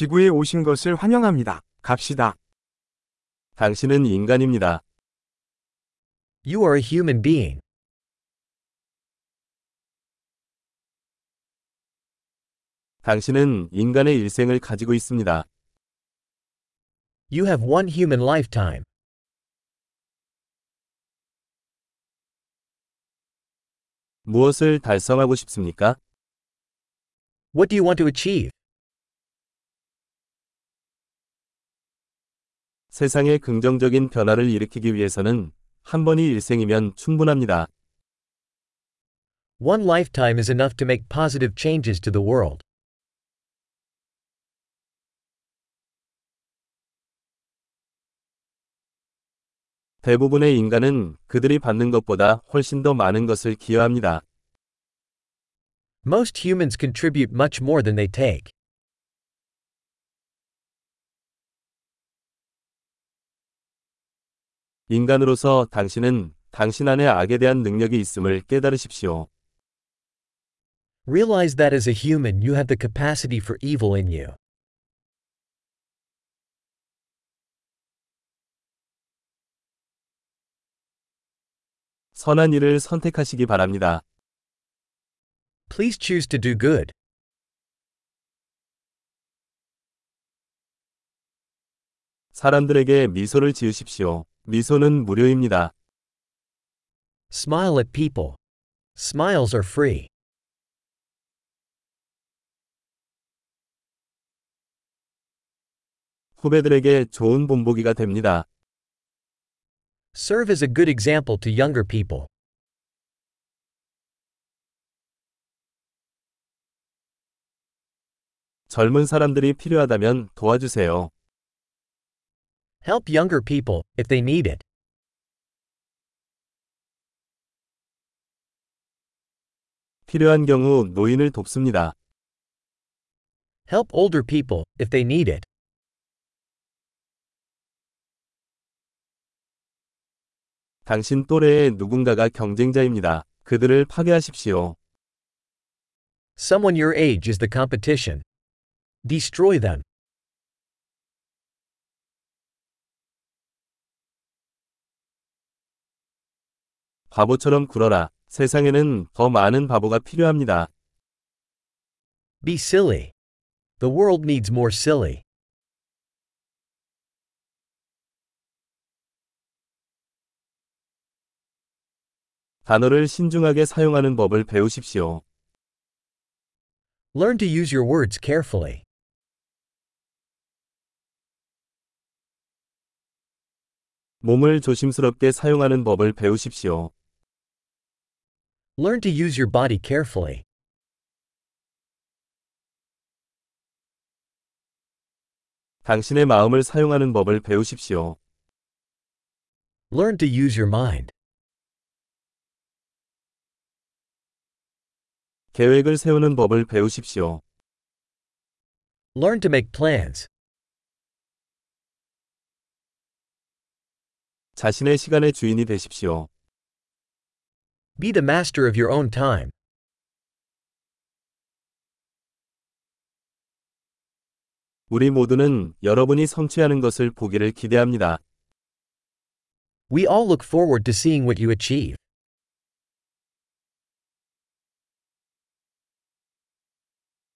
지구에 오신 것을 환영합니다. 갑시다. 당신은 인간입니다. You are a human being. 당신은 인간의 일생을 가지고 있습니다. You have one human lifetime. 무엇을 달성하고 싶습니까? What do you want to achieve? 세상에 긍정적인 변화를 일으키기 위해서는 한 번이 일생이면 충분합니다. One lifetime is enough to make positive changes to the world. 대부분의 인간은 그들이 받는 것보다 훨씬 더 많은 것을 기여합니다. Most humans contribute much more than they take. 인간으로서 당신은 당신 안에 악에 대한 능력이 있음을 깨달으십시오. Realize that as a human you have the capacity for evil in you. 선한 일을 선택하시기 바랍니다. Please choose to do good. 사람들에게 미소를 지으십시오. 미소는 무료입니다. Smile at people. Smiles are free. 후배들에게 좋은 본보기가 됩니다. Serve as a good example to younger people. 젊은 사람들이 필요하다면 도와주세요. Help younger people if they need it. 필요한 경우 노인을 돕습니다. Help older people if they need it. 당신 또래의 누군가가 경쟁자입니다. 그들을 파괴하십시오. Someone your age is the competition. Destroy them. 바보처럼 굴어라. 세상에는 더 많은 바보가 필요합니다. Be silly. The world needs more silly. 단어를 신중하게 사용하는 법을 배우십시오. Learn to use your words carefully. 몸을 조심스럽게 사용하는 법을 배우십시오. Learn to use your body carefully. 당신의 마음을 사용하는 법을 배우십시오. Learn to use your mind. 계획을 세우는 법을 배우십시오. Learn to make plans. 자신의 시간의 주인이 되십시오. Be the master of your own time. 우리 모두는 여러분이 성취하는 것을 보기를 기대합니다. We all look forward to seeing what you achieve.